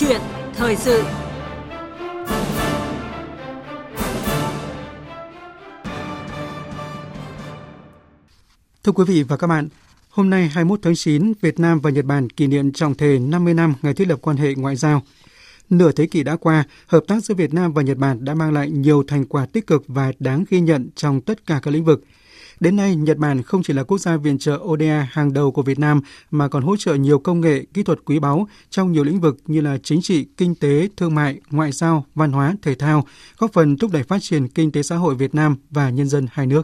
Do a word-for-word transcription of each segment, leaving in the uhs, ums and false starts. Chuyện thời sự. Thưa quý vị và các bạn, hôm nay hai mươi mốt tháng chín, Việt Nam và Nhật Bản kỷ niệm trọng thể năm mươi năm ngày thiết lập quan hệ ngoại giao. Nửa thế kỷ đã qua, hợp tác giữa Việt Nam và Nhật Bản đã mang lại nhiều thành quả tích cực và đáng ghi nhận trong tất cả các lĩnh vực. Đến nay, Nhật Bản không chỉ là quốc gia viện trợ ô đê a hàng đầu của Việt Nam mà còn hỗ trợ nhiều công nghệ, kỹ thuật quý báu trong nhiều lĩnh vực như là chính trị, kinh tế, thương mại, ngoại giao, văn hóa, thể thao, góp phần thúc đẩy phát triển kinh tế xã hội Việt Nam và nhân dân hai nước.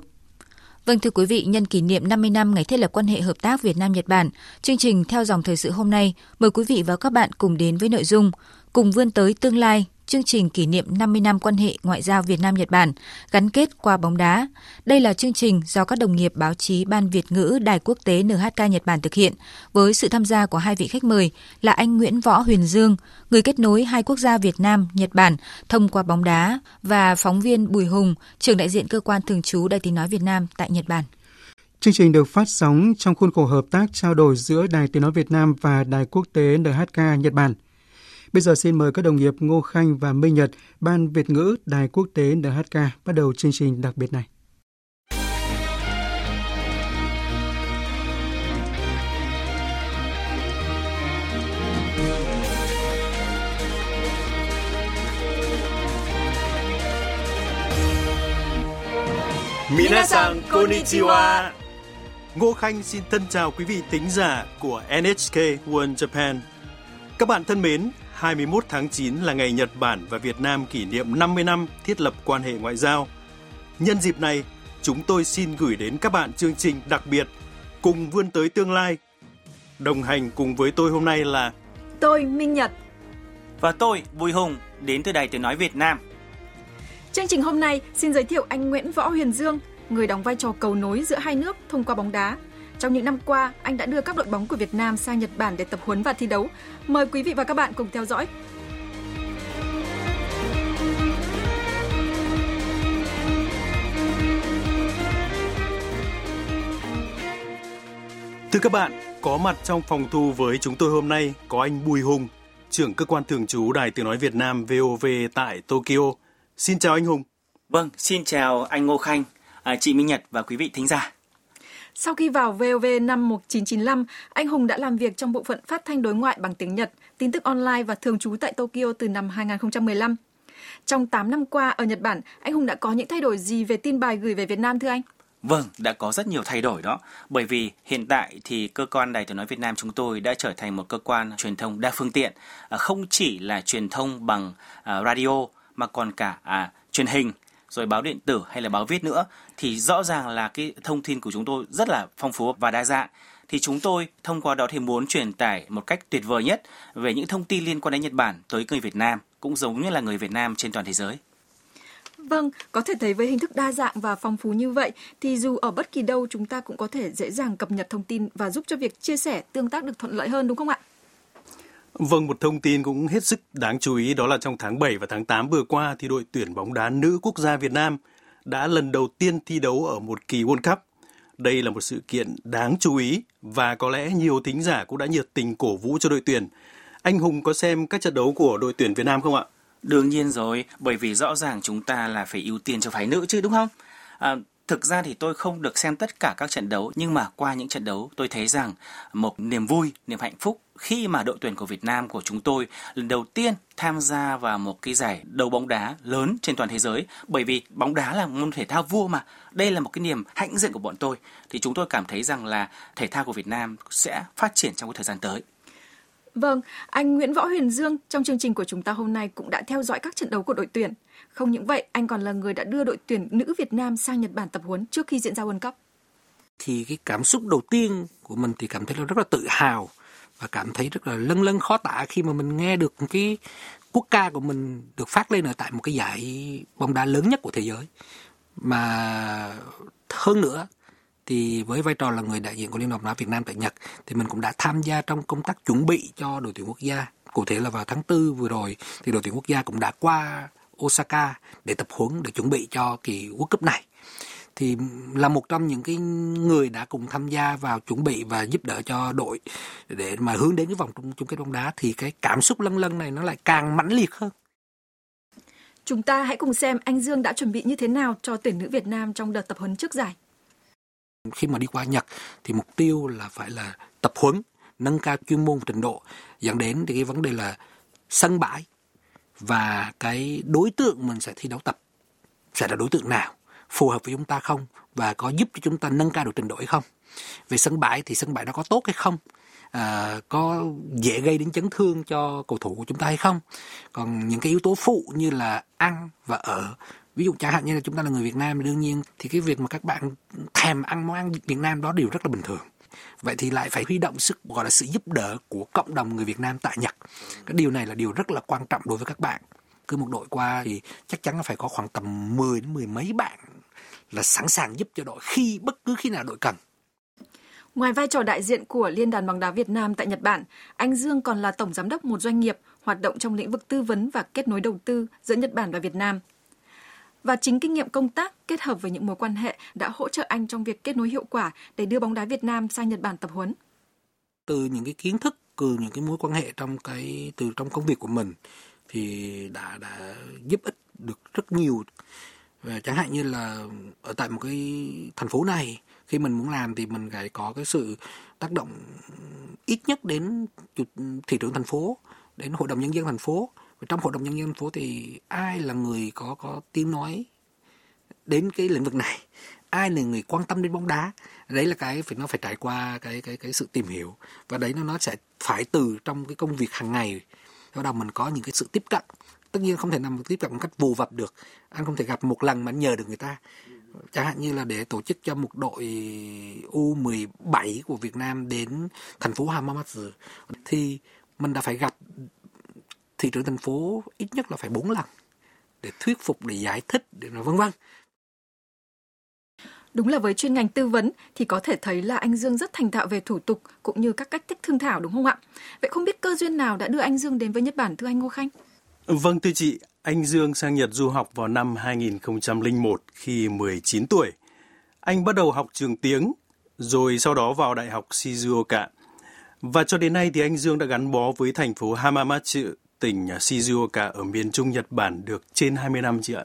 Vâng, thưa quý vị, nhân kỷ niệm năm mươi năm ngày thiết lập quan hệ hợp tác Việt Nam-Nhật Bản, chương trình Theo dòng thời sự hôm nay mời quý vị và các bạn cùng đến với nội dung Cùng vươn tới tương lai, chương trình kỷ niệm năm mươi năm quan hệ ngoại giao Việt Nam-Nhật Bản, gắn kết qua bóng đá. Đây là chương trình do các đồng nghiệp báo chí Ban Việt ngữ Đài Quốc tế en hát ca Nhật Bản thực hiện, với sự tham gia của hai vị khách mời là anh Nguyễn Võ Huyền Dương, người kết nối hai quốc gia Việt Nam, Nhật Bản thông qua bóng đá, và phóng viên Bùi Hùng, trưởng đại diện cơ quan thường trú Đài Tiếng nói Việt Nam tại Nhật Bản. Chương trình được phát sóng trong khuôn khổ hợp tác trao đổi giữa Đài Tiếng nói Việt Nam và Đài Quốc tế en hát ca Nhật Bản. Bây giờ xin mời các đồng nghiệp Ngô Khanh và Minh Nhật, Ban Việt ngữ Đài Quốc tế en hát ca bắt đầu chương trình đặc biệt này. Minasan konnichiwa. Ngô Khanh xin thân chào quý vị thính giả của en hát ca World Japan. Các bạn thân mến, hai mươi mốt tháng chín là ngày Nhật Bản và Việt Nam kỷ niệm năm mươi năm thiết lập quan hệ ngoại giao. Nhân dịp này, chúng tôi xin gửi đến các bạn chương trình đặc biệt Cùng vươn tới tương lai. Đồng hành cùng với tôi hôm nay là tôi Minh Nhật và tôi Bùi Hùng đến từ Đài Tiếng nói Việt Nam. Chương trình hôm nay xin giới thiệu anh Nguyễn Võ Huyền Dương, người đóng vai trò cầu nối giữa hai nước thông qua bóng đá. Trong những năm qua, anh đã đưa các đội bóng của Việt Nam sang Nhật Bản để tập huấn và thi đấu. Mời quý vị và các bạn cùng theo dõi. Thưa các bạn, có mặt trong phòng thu với chúng tôi hôm nay có anh Bùi Hùng, trưởng cơ quan thường trú Đài Tiếng nói Việt Nam vê o vê tại Tokyo. Xin chào anh Hùng. Vâng, xin chào anh Ngô Khanh, chị Minh Nhật và quý vị thính giả. Sau khi vào vê o vê năm một nghìn chín trăm chín mươi lăm, anh Hùng đã làm việc trong bộ phận phát thanh đối ngoại bằng tiếng Nhật, tin tức online và thường trú tại Tokyo từ năm hai không một năm. Trong tám năm qua ở Nhật Bản, anh Hùng đã có những thay đổi gì về tin bài gửi về Việt Nam thưa anh? Vâng, đã có rất nhiều thay đổi đó. Bởi vì hiện tại thì cơ quan Đài Tiếng nói Việt Nam chúng tôi đã trở thành một cơ quan truyền thông đa phương tiện, không chỉ là truyền thông bằng radio mà còn cả à, truyền hình, rồi báo điện tử hay là báo viết nữa, thì rõ ràng là cái thông tin của chúng tôi rất là phong phú và đa dạng. Thì chúng tôi thông qua đó thì muốn truyền tải một cách tuyệt vời nhất về những thông tin liên quan đến Nhật Bản tới người Việt Nam, cũng giống như là người Việt Nam trên toàn thế giới. Vâng, có thể thấy với hình thức đa dạng và phong phú như vậy thì dù ở bất kỳ đâu chúng ta cũng có thể dễ dàng cập nhật thông tin và giúp cho việc chia sẻ, tương tác được thuận lợi hơn đúng không ạ? Vâng, một thông tin cũng hết sức đáng chú ý đó là trong tháng bảy và tháng tám vừa qua thì đội tuyển bóng đá nữ quốc gia Việt Nam đã lần đầu tiên thi đấu ở một kỳ World Cup. Đây là một sự kiện đáng chú ý và có lẽ nhiều thính giả cũng đã nhiệt tình cổ vũ cho đội tuyển. Anh Hùng có xem các trận đấu của đội tuyển Việt Nam không ạ? Đương nhiên rồi, bởi vì rõ ràng chúng ta là phải ưu tiên cho phái nữ chứ đúng không? À... Thực ra thì tôi không được xem tất cả các trận đấu, nhưng mà qua những trận đấu tôi thấy rằng một niềm vui, niềm hạnh phúc khi mà đội tuyển của Việt Nam của chúng tôi lần đầu tiên tham gia vào một cái giải đấu bóng đá lớn trên toàn thế giới. Bởi vì bóng đá là môn thể thao vua mà, đây là một cái niềm hãnh diện của bọn tôi. Thì chúng tôi cảm thấy rằng là thể thao của Việt Nam sẽ phát triển trong cái thời gian tới. Vâng, anh Nguyễn Võ Huyền Dương trong chương trình của chúng ta hôm nay cũng đã theo dõi các trận đấu của đội tuyển. Không những vậy, anh còn là người đã đưa đội tuyển nữ Việt Nam sang Nhật Bản tập huấn trước khi diễn ra World Cup. Thì cái cảm xúc đầu tiên của mình thì cảm thấy là rất là tự hào và cảm thấy rất là lâng lâng khó tả khi mà mình nghe được cái quốc ca của mình được phát lên ở tại một cái giải bóng đá lớn nhất của thế giới. Mà hơn nữa thì với vai trò là người đại diện của Liên đoàn bóng đá Việt Nam tại Nhật thì mình cũng đã tham gia trong công tác chuẩn bị cho đội tuyển quốc gia. Cụ thể là vào tháng tư vừa rồi thì đội tuyển quốc gia cũng đã qua Osaka để tập huấn để chuẩn bị cho kỳ World Cup này. thì là một trong những cái người đã cùng tham gia vào chuẩn bị và giúp đỡ cho đội để mà hướng đến cái vòng chung, chung kết bóng đá, thì cái cảm xúc lâng lâng này nó lại càng mãnh liệt hơn. Chúng ta hãy cùng xem anh Dương đã chuẩn bị như thế nào cho tuyển nữ Việt Nam trong đợt tập huấn trước giải. Khi mà đi qua Nhật thì mục tiêu là phải là tập huấn, nâng cao chuyên môn trình độ, dẫn đến thì cái vấn đề là sân bãi và cái đối tượng mình sẽ thi đấu tập sẽ là đối tượng nào, phù hợp với chúng ta không và có giúp cho chúng ta nâng cao được trình độ hay không. Về sân bãi thì sân bãi nó có tốt hay không, à, có dễ gây đến chấn thương cho cầu thủ của chúng ta hay không. Còn những cái yếu tố phụ như là ăn và ở, ví dụ chẳng hạn như là chúng ta là người Việt Nam, đương nhiên thì cái việc mà các bạn thèm ăn món ăn Việt Nam đó đều rất là bình thường. Vậy thì lại phải huy động sức gọi là sự giúp đỡ của cộng đồng người Việt Nam tại Nhật. Cái điều này là điều rất là quan trọng đối với các bạn. Cứ một đội qua thì chắc chắn là phải có khoảng tầm mười đến mười mấy bạn là sẵn sàng giúp cho đội khi bất cứ khi nào đội cần. Ngoài vai trò đại diện của Liên đoàn bóng đá Việt Nam tại Nhật Bản, anh Dương còn là tổng giám đốc một doanh nghiệp hoạt động trong lĩnh vực tư vấn và kết nối đầu tư giữa Nhật Bản và Việt Nam. Và chính kinh nghiệm công tác kết hợp với những mối quan hệ đã hỗ trợ anh trong việc kết nối hiệu quả để đưa bóng đá Việt Nam sang Nhật Bản tập huấn. Từ những cái kiến thức, từ những cái mối quan hệ trong cái từ trong công việc của mình thì đã đã giúp ích được rất nhiều. Và chẳng hạn như là ở tại một cái thành phố này, khi mình muốn làm thì mình phải có cái sự tác động ít nhất đến thị trưởng thành phố, đến hội đồng nhân dân thành phố. Trong hội đồng nhân dân thành phố thì ai là người có có tiếng nói đến cái lĩnh vực này, ai là người quan tâm đến bóng đá, đấy là cái phải nó phải trải qua cái cái cái sự tìm hiểu, và đấy nó nó sẽ phải từ trong cái công việc hàng ngày bắt đầu mình có những cái sự tiếp cận. Tất nhiên không thể nằm tiếp cận một cách vồ vập được, anh không thể gặp một lần mà anh nhờ được người ta. Chẳng hạn như là để tổ chức cho một đội u mười bảy của Việt Nam đến thành phố Hamamatsu thì mình đã phải gặp thị trưởng thành phố ít nhất là phải bốn lần để thuyết phục, để giải thích, để nói vân vân. Đúng là với chuyên ngành tư vấn thì có thể thấy là anh Dương rất thành thạo về thủ tục cũng như các cách thức thương thảo, đúng không ạ? Vậy không biết cơ duyên nào đã đưa anh Dương đến với Nhật Bản thưa anh Ngô Khanh? Vâng thưa chị, anh Dương sang Nhật du học vào năm hai nghìn không trăm lẻ một khi mười chín tuổi. Anh bắt đầu học trường tiếng rồi sau đó vào đại học Shizuoka. Và cho đến nay thì anh Dương đã gắn bó với thành phố Hamamatsu, tỉnh Shizuoka ở miền Trung Nhật Bản được trên hai mươi năm chị ạ.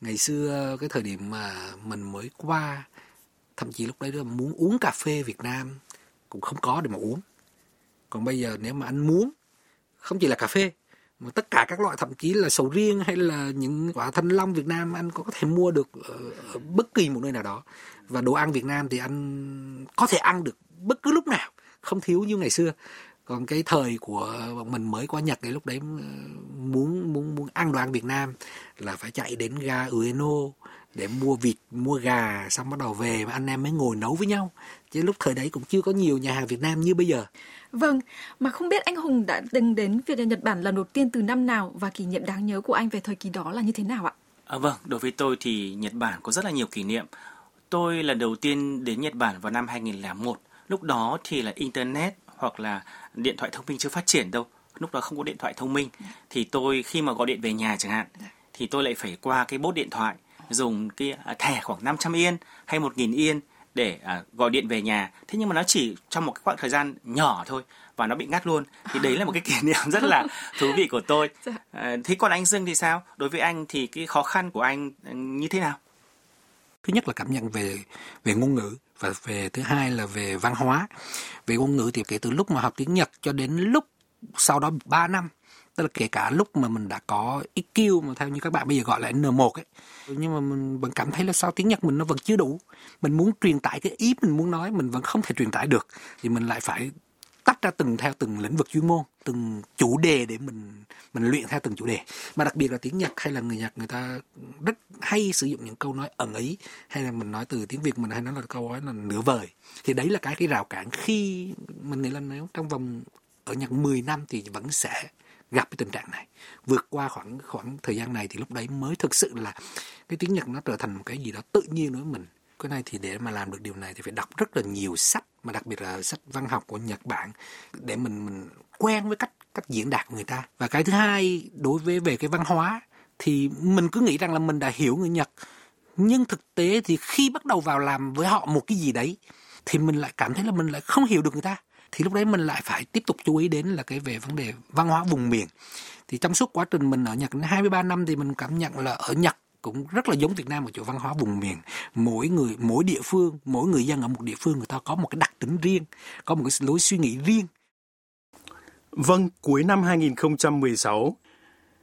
Ngày xưa cái thời điểm mà mình mới qua, thậm chí lúc đấy là muốn uống cà phê Việt Nam cũng không có để mà uống. Còn bây giờ nếu mà anh muốn, không chỉ là cà phê mà tất cả các loại, thậm chí là sầu riêng hay là những quả thanh long Việt Nam anh có thể mua được ở, ở bất kỳ một nơi nào đó. Và đồ ăn Việt Nam thì anh có thể ăn được bất cứ lúc nào, không thiếu như ngày xưa. Còn cái thời của mình mới qua Nhật đấy, lúc đấy muốn muốn muốn ăn đồ ăn Việt Nam là phải chạy đến ga Ueno để mua vịt, mua gà, xong bắt đầu về mà anh em mới ngồi nấu với nhau. Chứ lúc thời đấy cũng chưa có nhiều nhà hàng Việt Nam như bây giờ. Vâng, mà không biết anh Hùng đã từng đến Việt Nam Nhật Bản lần đầu tiên từ năm nào và kỷ niệm đáng nhớ của anh về thời kỳ đó là như thế nào ạ? À, vâng, đối với tôi thì Nhật Bản có rất là nhiều kỷ niệm. Tôi lần đầu tiên đến Nhật Bản vào năm hai nghìn không trăm lẻ một. Lúc đó thì là Internet hoặc là điện thoại thông minh chưa phát triển đâu. Lúc đó không có điện thoại thông minh. Thì tôi khi mà gọi điện về nhà chẳng hạn, thì tôi lại phải qua cái bốt điện thoại, dùng cái thẻ khoảng năm trăm yên hay một nghìn yên để gọi điện về nhà. Thế nhưng mà nó chỉ trong một cái khoảng thời gian nhỏ thôi và nó bị ngắt luôn. Thì đấy là một cái kỷ niệm rất là thú vị của tôi. Thế còn anh Dương thì sao? Đối với anh thì cái khó khăn của anh như thế nào? Thứ nhất là cảm nhận về về ngôn ngữ, và về thứ hai là về văn hóa. Về ngôn ngữ thì kể từ lúc mà học tiếng Nhật cho đến lúc sau đó ba năm, tức là kể cả lúc mà mình đã có i kiu mà theo như các bạn bây giờ gọi là en một ấy, nhưng mà mình vẫn cảm thấy là sao tiếng Nhật mình nó vẫn chưa đủ. Mình muốn truyền tải cái ý mình muốn nói, mình vẫn không thể truyền tải được, thì mình lại phải tách ra từng theo từng lĩnh vực chuyên môn, từng chủ đề để mình mình luyện theo từng chủ đề. Mà đặc biệt là tiếng Nhật hay là người Nhật người ta rất hay sử dụng những câu nói ẩn ý, hay là mình nói từ tiếng Việt mình hay nói là câu nói là nửa vời. Thì đấy là cái cái rào cản khi mình nghĩ là nếu trong vòng ở Nhật mười năm thì vẫn sẽ gặp cái tình trạng này. Vượt qua khoảng khoảng thời gian này thì lúc đấy mới thực sự là cái tiếng Nhật nó trở thành một cái gì đó tự nhiên đối với mình. Cái này thì để mà làm được điều này thì phải đọc rất là nhiều sách, mà đặc biệt là sách văn học của Nhật Bản để mình mình quen với cách cách diễn đạt của người ta. Và cái thứ hai đối với về cái văn hóa thì mình cứ nghĩ rằng là mình đã hiểu người Nhật Nhưng thực tế thì khi bắt đầu vào làm với họ một cái gì đấy thì mình lại cảm thấy là mình lại không hiểu được người ta. Thì lúc đấy mình lại phải tiếp tục chú ý đến là cái về vấn đề văn hóa vùng miền. Thì trong suốt quá trình mình ở Nhật hai mươi ba năm thì mình cảm nhận là ở Nhật cũng rất là giống Việt Nam ở chỗ văn hóa vùng miền. Mỗi người, mỗi địa phương, mỗi người dân ở một địa phương người ta có một cái đặc tính riêng, có một cái lối suy nghĩ riêng. Vâng, cuối năm hai nghìn không trăm mười sáu,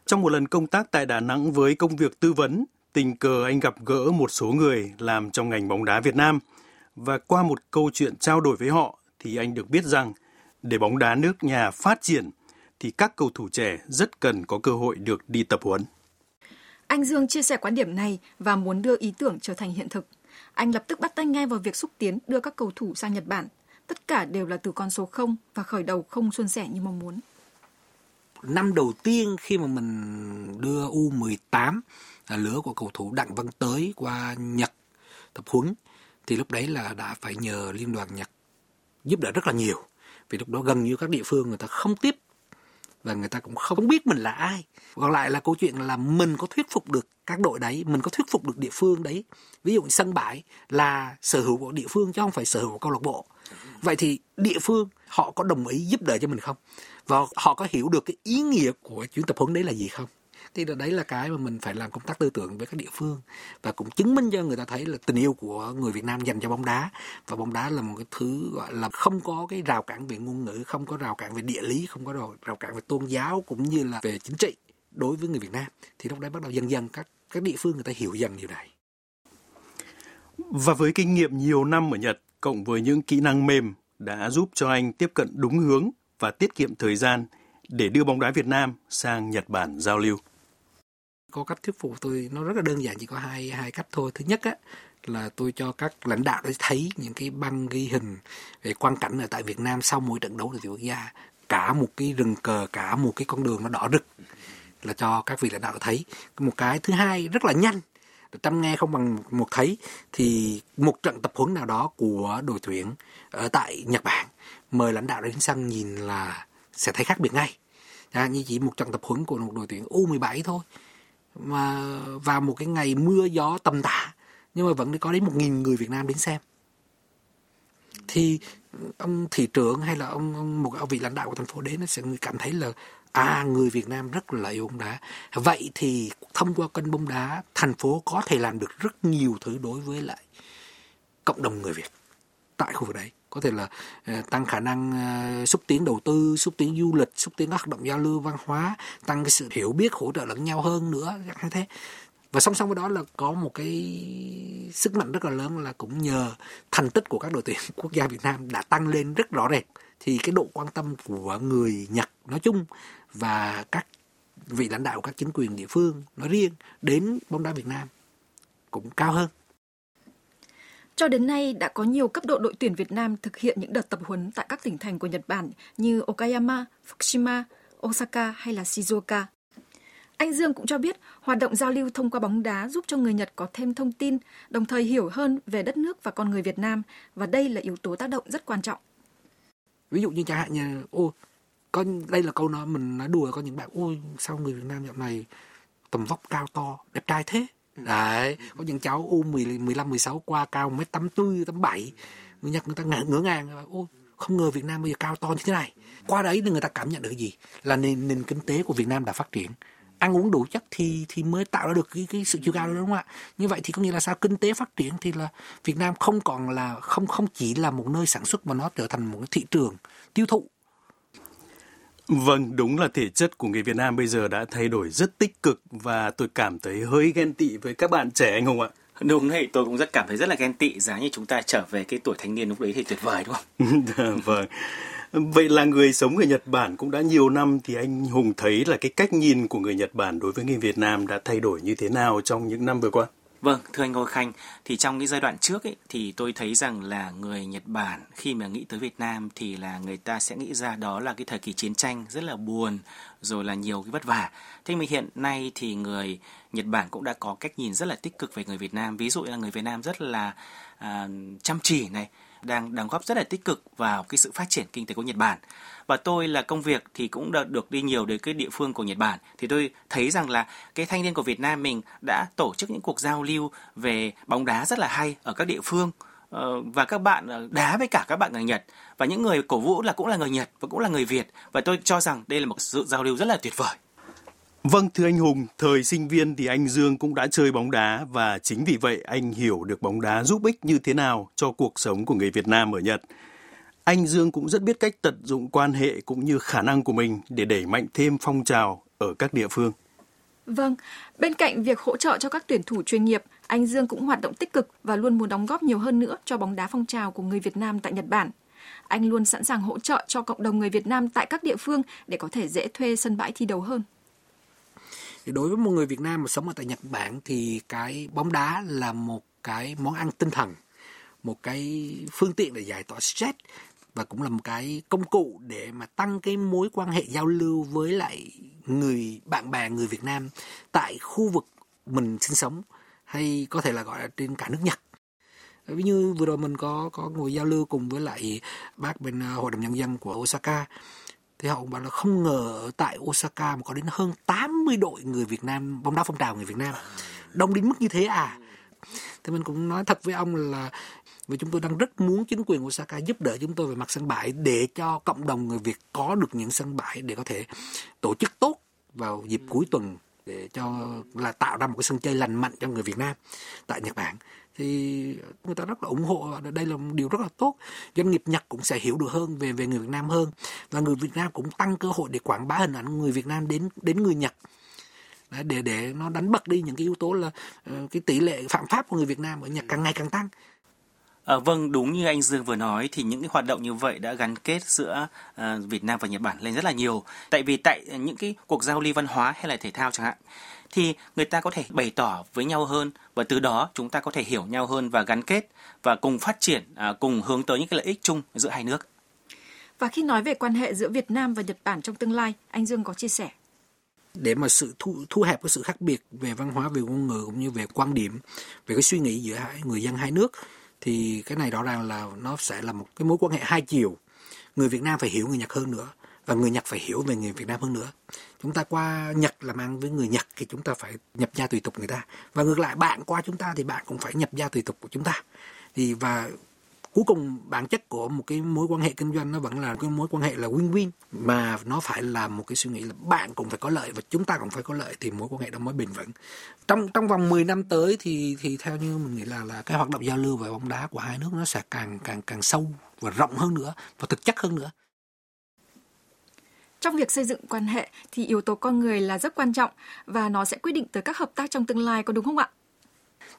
trong một lần công tác tại Đà Nẵng với công việc tư vấn, tình cờ anh gặp gỡ một số người làm trong ngành bóng đá Việt Nam. Và qua một câu chuyện trao đổi với họ thì anh được biết rằng để bóng đá nước nhà phát triển thì các cầu thủ trẻ rất cần có cơ hội được đi tập huấn. Anh Dương chia sẻ quan điểm này và muốn đưa ý tưởng trở thành hiện thực. Anh lập tức bắt tay ngay vào việc xúc tiến đưa các cầu thủ sang Nhật Bản. Tất cả đều là từ con số không và khởi đầu không suôn sẻ như mong muốn. Năm đầu tiên khi mà mình đưa U mười tám là lứa của cầu thủ Đặng Văn Tới qua Nhật tập huấn thì lúc đấy là đã phải nhờ Liên đoàn Nhật giúp đỡ rất là nhiều. Vì lúc đó gần như các địa phương người ta không tiếp và người ta cũng không biết mình là ai. Còn lại là câu chuyện là mình có thuyết phục được các đội đấy, mình có thuyết phục được địa phương đấy. Ví dụ sân bãi là sở hữu của địa phương chứ không phải sở hữu của câu lạc bộ. Vậy thì địa phương họ có đồng ý giúp đỡ cho mình không? Và họ có hiểu được cái ý nghĩa của chuyến tập huấn đấy là gì không? Thì đấy là cái mà mình phải làm công tác tư tưởng với các địa phương và cũng chứng minh cho người ta thấy là tình yêu của người Việt Nam dành cho bóng đá, và bóng đá là một cái thứ gọi là không có cái rào cản về ngôn ngữ, không có rào cản về địa lý, không có rào cản về tôn giáo cũng như là về chính trị đối với người Việt Nam. Thì lúc đấy bắt đầu dần dần các các địa phương người ta hiểu dần điều này. Và với kinh nghiệm nhiều năm ở Nhật cộng với những kỹ năng mềm đã giúp cho anh tiếp cận đúng hướng và tiết kiệm thời gian để đưa bóng đá Việt Nam sang Nhật Bản giao lưu. Có cách thuyết phục tôi nó rất là đơn giản, chỉ có hai hai cách thôi. Thứ nhất á, là tôi cho các lãnh đạo để thấy những cái băng ghi hình về quang cảnh ở tại Việt Nam sau mỗi trận đấu của quốc gia, cả một cái rừng cờ, cả một cái con đường nó đỏ rực, là cho các vị lãnh đạo thấy. Một cái thứ hai rất là nhanh, trăm nghe không bằng một thấy, thì một trận tập huấn nào đó của đội tuyển ở tại Nhật Bản mời lãnh đạo đến sân nhìn là sẽ thấy khác biệt ngay. À, như chỉ một trận tập huấn của một đội tuyển U mười bảy thôi, mà vào một cái ngày mưa gió tầm tã nhưng mà vẫn có đến một nghìn người Việt Nam đến xem, thì ông thị trưởng hay là ông một vị lãnh đạo của thành phố đến nó sẽ cảm thấy là à, người Việt Nam rất là yêu bóng đá. Vậy thì thông qua kênh bóng đá, thành phố có thể làm được rất nhiều thứ đối với lại cộng đồng người Việt tại khu vực đấy. Có thể là tăng khả năng xúc tiến đầu tư, xúc tiến du lịch, xúc tiến các hoạt động giao lưu văn hóa, tăng cái sự hiểu biết, hỗ trợ lẫn nhau hơn nữa, như thế. Và song song với đó là có một cái sức mạnh rất là lớn là cũng nhờ thành tích của các đội tuyển quốc gia Việt Nam đã tăng lên rất rõ rệt, thì cái độ quan tâm của người Nhật nói chung và các vị lãnh đạo các chính quyền địa phương nói riêng đến bóng đá Việt Nam cũng cao hơn. Cho đến nay, đã có nhiều cấp độ đội tuyển Việt Nam thực hiện những đợt tập huấn tại các tỉnh thành của Nhật Bản như Okayama, Fukushima, Osaka hay là Shizuoka. Anh Dương cũng cho biết hoạt động giao lưu thông qua bóng đá giúp cho người Nhật có thêm thông tin, đồng thời hiểu hơn về đất nước và con người Việt Nam, và đây là yếu tố tác động rất quan trọng. Ví dụ như chẳng hạn như, ô, con, đây là câu nói mình nói đùa có những bạn, ôi sao người Việt Nam dạo này tầm vóc cao to, đẹp trai thế. Đấy, có những cháu U mười lăm, mười sáu qua cao một mét tám mươi tư, tám mươi bảy, người Nhật người ta ngỡ, ngỡ ngàng, ôi không ngờ Việt Nam bây giờ cao to như thế này. Qua đấy thì người ta cảm nhận được gì? Là nền, nền kinh tế của Việt Nam đã phát triển, ăn uống đủ chất thì thì mới tạo ra được cái, cái sự chiều cao đó, đúng không ạ? Như vậy thì có nghĩa là sao? Kinh tế phát triển thì là Việt Nam không còn là không không chỉ là một nơi sản xuất mà nó trở thành một cái thị trường tiêu thụ. Vâng, đúng là thể chất của người Việt Nam bây giờ đã thay đổi rất tích cực, và tôi cảm thấy hơi ghen tị với các bạn trẻ, anh Hùng ạ. Đúng này, tôi cũng rất cảm thấy rất là ghen tị, giá như chúng ta trở về cái tuổi thanh niên lúc đấy thì tuyệt vời, đúng không? Vâng. Vậy là người sống ở Nhật Bản cũng đã nhiều năm, thì anh Hùng thấy là cái cách nhìn của người Nhật Bản đối với người Việt Nam đã thay đổi như thế nào trong những năm vừa qua? Vâng, thưa anh Ngô Khanh, thì trong cái giai đoạn trước ấy, thì tôi thấy rằng là người Nhật Bản khi mà nghĩ tới Việt Nam thì là người ta sẽ nghĩ ra đó là cái thời kỳ chiến tranh rất là buồn, rồi là nhiều cái vất vả. Thế mà hiện nay thì người Nhật Bản cũng đã có cách nhìn rất là tích cực về người Việt Nam. Ví dụ là người Việt Nam rất là à, chăm chỉ này, đang đóng góp rất là tích cực vào cái sự phát triển kinh tế của Nhật Bản. Và tôi là công việc thì cũng đã được đi nhiều đến cái địa phương của Nhật Bản, thì tôi thấy rằng là cái thanh niên của Việt Nam mình đã tổ chức những cuộc giao lưu về bóng đá rất là hay ở các địa phương, và các bạn đá với cả các bạn người Nhật, và những người cổ vũ là cũng là người Nhật và cũng là người Việt, và tôi cho rằng đây là một sự giao lưu rất là tuyệt vời. Vâng, thưa anh Hùng, thời sinh viên thì anh Dương cũng đã chơi bóng đá, và chính vì vậy anh hiểu được bóng đá giúp ích như thế nào cho cuộc sống của người Việt Nam ở Nhật. Anh Dương cũng rất biết cách tận dụng quan hệ cũng như khả năng của mình để đẩy mạnh thêm phong trào ở các địa phương. Vâng, bên cạnh việc hỗ trợ cho các tuyển thủ chuyên nghiệp, anh Dương cũng hoạt động tích cực và luôn muốn đóng góp nhiều hơn nữa cho bóng đá phong trào của người Việt Nam tại Nhật Bản. Anh luôn sẵn sàng hỗ trợ cho cộng đồng người Việt Nam tại các địa phương để có thể dễ thuê sân bãi thi đấu hơn. Đối với một người Việt Nam mà sống ở tại Nhật Bản thì cái bóng đá là một cái món ăn tinh thần, một cái phương tiện để giải tỏa stress, và cũng là một cái công cụ để mà tăng cái mối quan hệ giao lưu với lại người bạn bè người Việt Nam tại khu vực mình sinh sống, hay có thể là gọi là trên cả nước Nhật. Ví như vừa rồi mình có có ngồi giao lưu cùng với lại bác bên Hội đồng Nhân dân của Osaka, thì họ cũng bảo là không ngờ tại Osaka mà có đến hơn tám mươi đội người Việt Nam, bóng đá phong trào người Việt Nam. Đông đến mức như thế à? Thì mình cũng nói thật với ông là vì chúng tôi đang rất muốn chính quyền Osaka giúp đỡ chúng tôi về mặt sân bãi để cho cộng đồng người Việt có được những sân bãi để có thể tổ chức tốt vào dịp cuối tuần, để cho là tạo ra một cái sân chơi lành mạnh cho người Việt Nam tại Nhật Bản. Thì người ta rất là ủng hộ, đây là một điều rất là tốt. Doanh nghiệp Nhật cũng sẽ hiểu được hơn về về người Việt Nam hơn, và người Việt Nam cũng tăng cơ hội để quảng bá hình ảnh người Việt Nam đến đến người Nhật. Đấy, để để nó đánh bật đi những cái yếu tố là cái tỷ lệ phạm pháp của người Việt Nam ở Nhật càng ngày càng tăng. À, vâng, đúng như anh Dương vừa nói thì những cái hoạt động như vậy đã gắn kết giữa uh, Việt Nam và Nhật Bản lên rất là nhiều. Tại vì tại những cái cuộc giao lưu văn hóa hay là thể thao chẳng hạn, thì người ta có thể bày tỏ với nhau hơn, và từ đó chúng ta có thể hiểu nhau hơn và gắn kết và cùng phát triển, uh, cùng hướng tới những cái lợi ích chung giữa hai nước. Và khi nói về quan hệ giữa Việt Nam và Nhật Bản trong tương lai, anh Dương có chia sẻ. Để mà sự thu, thu hẹp cái sự khác biệt về văn hóa, về ngôn ngữ cũng như về quan điểm, về cái suy nghĩ giữa hai, người dân hai nước, thì cái này rõ ràng là nó sẽ là một cái mối quan hệ hai chiều. Người Việt Nam phải hiểu người Nhật hơn nữa, và người Nhật phải hiểu về người Việt Nam hơn nữa. Chúng ta qua Nhật làm ăn với người Nhật thì chúng ta phải nhập gia tùy tục người ta, và ngược lại bạn qua chúng ta thì bạn cũng phải nhập gia tùy tục của chúng ta. Thì và cuối cùng bản chất của một cái mối quan hệ kinh doanh nó vẫn là cái mối quan hệ là win-win, mà nó phải là một cái suy nghĩ là bạn cũng phải có lợi và chúng ta cũng phải có lợi, thì mối quan hệ đó mới bền vững. Trong trong vòng mười năm tới thì thì theo như mình nghĩ là là cái hoạt động giao lưu về bóng đá của hai nước nó sẽ càng càng càng sâu và rộng hơn nữa và thực chất hơn nữa. Trong việc xây dựng quan hệ thì yếu tố con người là rất quan trọng, và nó sẽ quyết định tới các hợp tác trong tương lai, có đúng không ạ?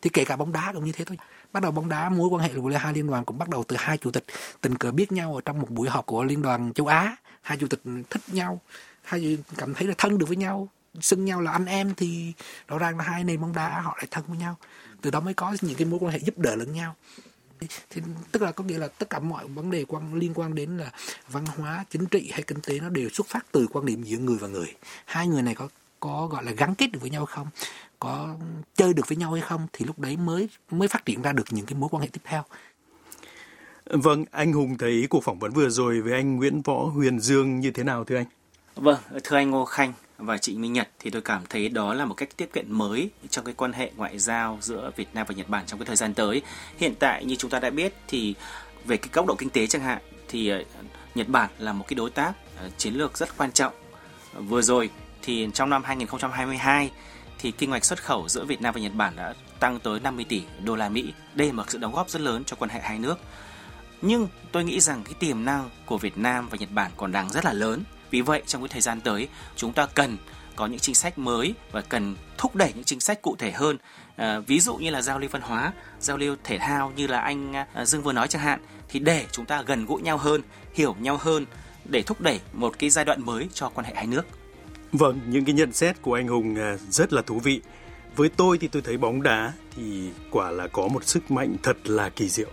Thì kể cả bóng đá cũng như thế thôi. Bắt đầu bóng đá, mối quan hệ của hai liên đoàn cũng bắt đầu từ hai chủ tịch tình cờ biết nhau ở trong một buổi họp của Liên đoàn châu Á. Hai chủ tịch thích nhau, hai cảm thấy là thân được với nhau, xưng nhau là anh em, thì rõ ràng là hai nền bóng đá họ lại thân với nhau. Từ đó mới có những cái mối quan hệ giúp đỡ lẫn nhau. Thì, tức là có nghĩa là tất cả mọi vấn đề quan, liên quan đến là văn hóa, chính trị hay kinh tế nó đều xuất phát từ quan điểm giữa người và người. Hai người này có có gọi là gắn kết được với nhau không, có chơi được với nhau hay không, thì lúc đấy mới mới phát triển ra được những cái mối quan hệ tiếp theo. Vâng, anh Hùng thấy cuộc phỏng vấn vừa rồi với anh Nguyễn Võ Huyền Dương như thế nào thưa anh? Vâng, thưa anh Ngô Khanh và chị Minh Nhật, thì tôi cảm thấy đó là một cách tiếp cận mới trong cái quan hệ ngoại giao giữa Việt Nam và Nhật Bản trong cái thời gian tới. Hiện tại như chúng ta đã biết thì về cái góc độ kinh tế chẳng hạn, thì Nhật Bản là một cái đối tác chiến lược rất quan trọng. Vừa rồi thì trong năm hai không hai hai thì kim ngạch xuất khẩu giữa Việt Nam và Nhật Bản đã tăng tới năm mươi tỷ đô la Mỹ. Đây là một sự đóng góp rất lớn cho quan hệ hai nước. Nhưng tôi nghĩ rằng cái tiềm năng của Việt Nam và Nhật Bản còn đang rất là lớn. Vì vậy trong cái thời gian tới chúng ta cần có những chính sách mới và cần thúc đẩy những chính sách cụ thể hơn. À, ví dụ như là giao lưu văn hóa, giao lưu thể thao như là anh à, Dương vừa nói chẳng hạn, thì để chúng ta gần gũi nhau hơn, hiểu nhau hơn để thúc đẩy một cái giai đoạn mới cho quan hệ hai nước. Vâng, những cái nhận xét của anh Hùng rất là thú vị. Với tôi thì tôi thấy bóng đá thì quả là có một sức mạnh thật là kỳ diệu.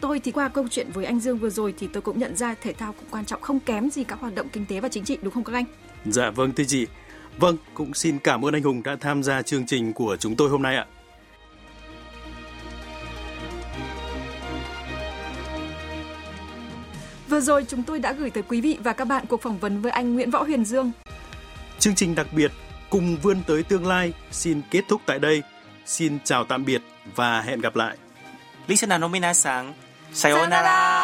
Tôi thì qua câu chuyện với anh Dương vừa rồi thì tôi cũng nhận ra thể thao cũng quan trọng không kém gì các hoạt động kinh tế và chính trị, đúng không các anh? Dạ vâng thưa chị. Vâng, cũng xin cảm ơn anh Hùng đã tham gia chương trình của chúng tôi hôm nay ạ. Vừa rồi chúng tôi đã gửi tới quý vị và các bạn cuộc phỏng vấn với anh Nguyễn Võ Huyền Dương. Chương trình đặc biệt Cùng vươn tới tương lai xin kết thúc tại đây. Xin chào tạm biệt và hẹn gặp lại. Listener no minasang, sayonara.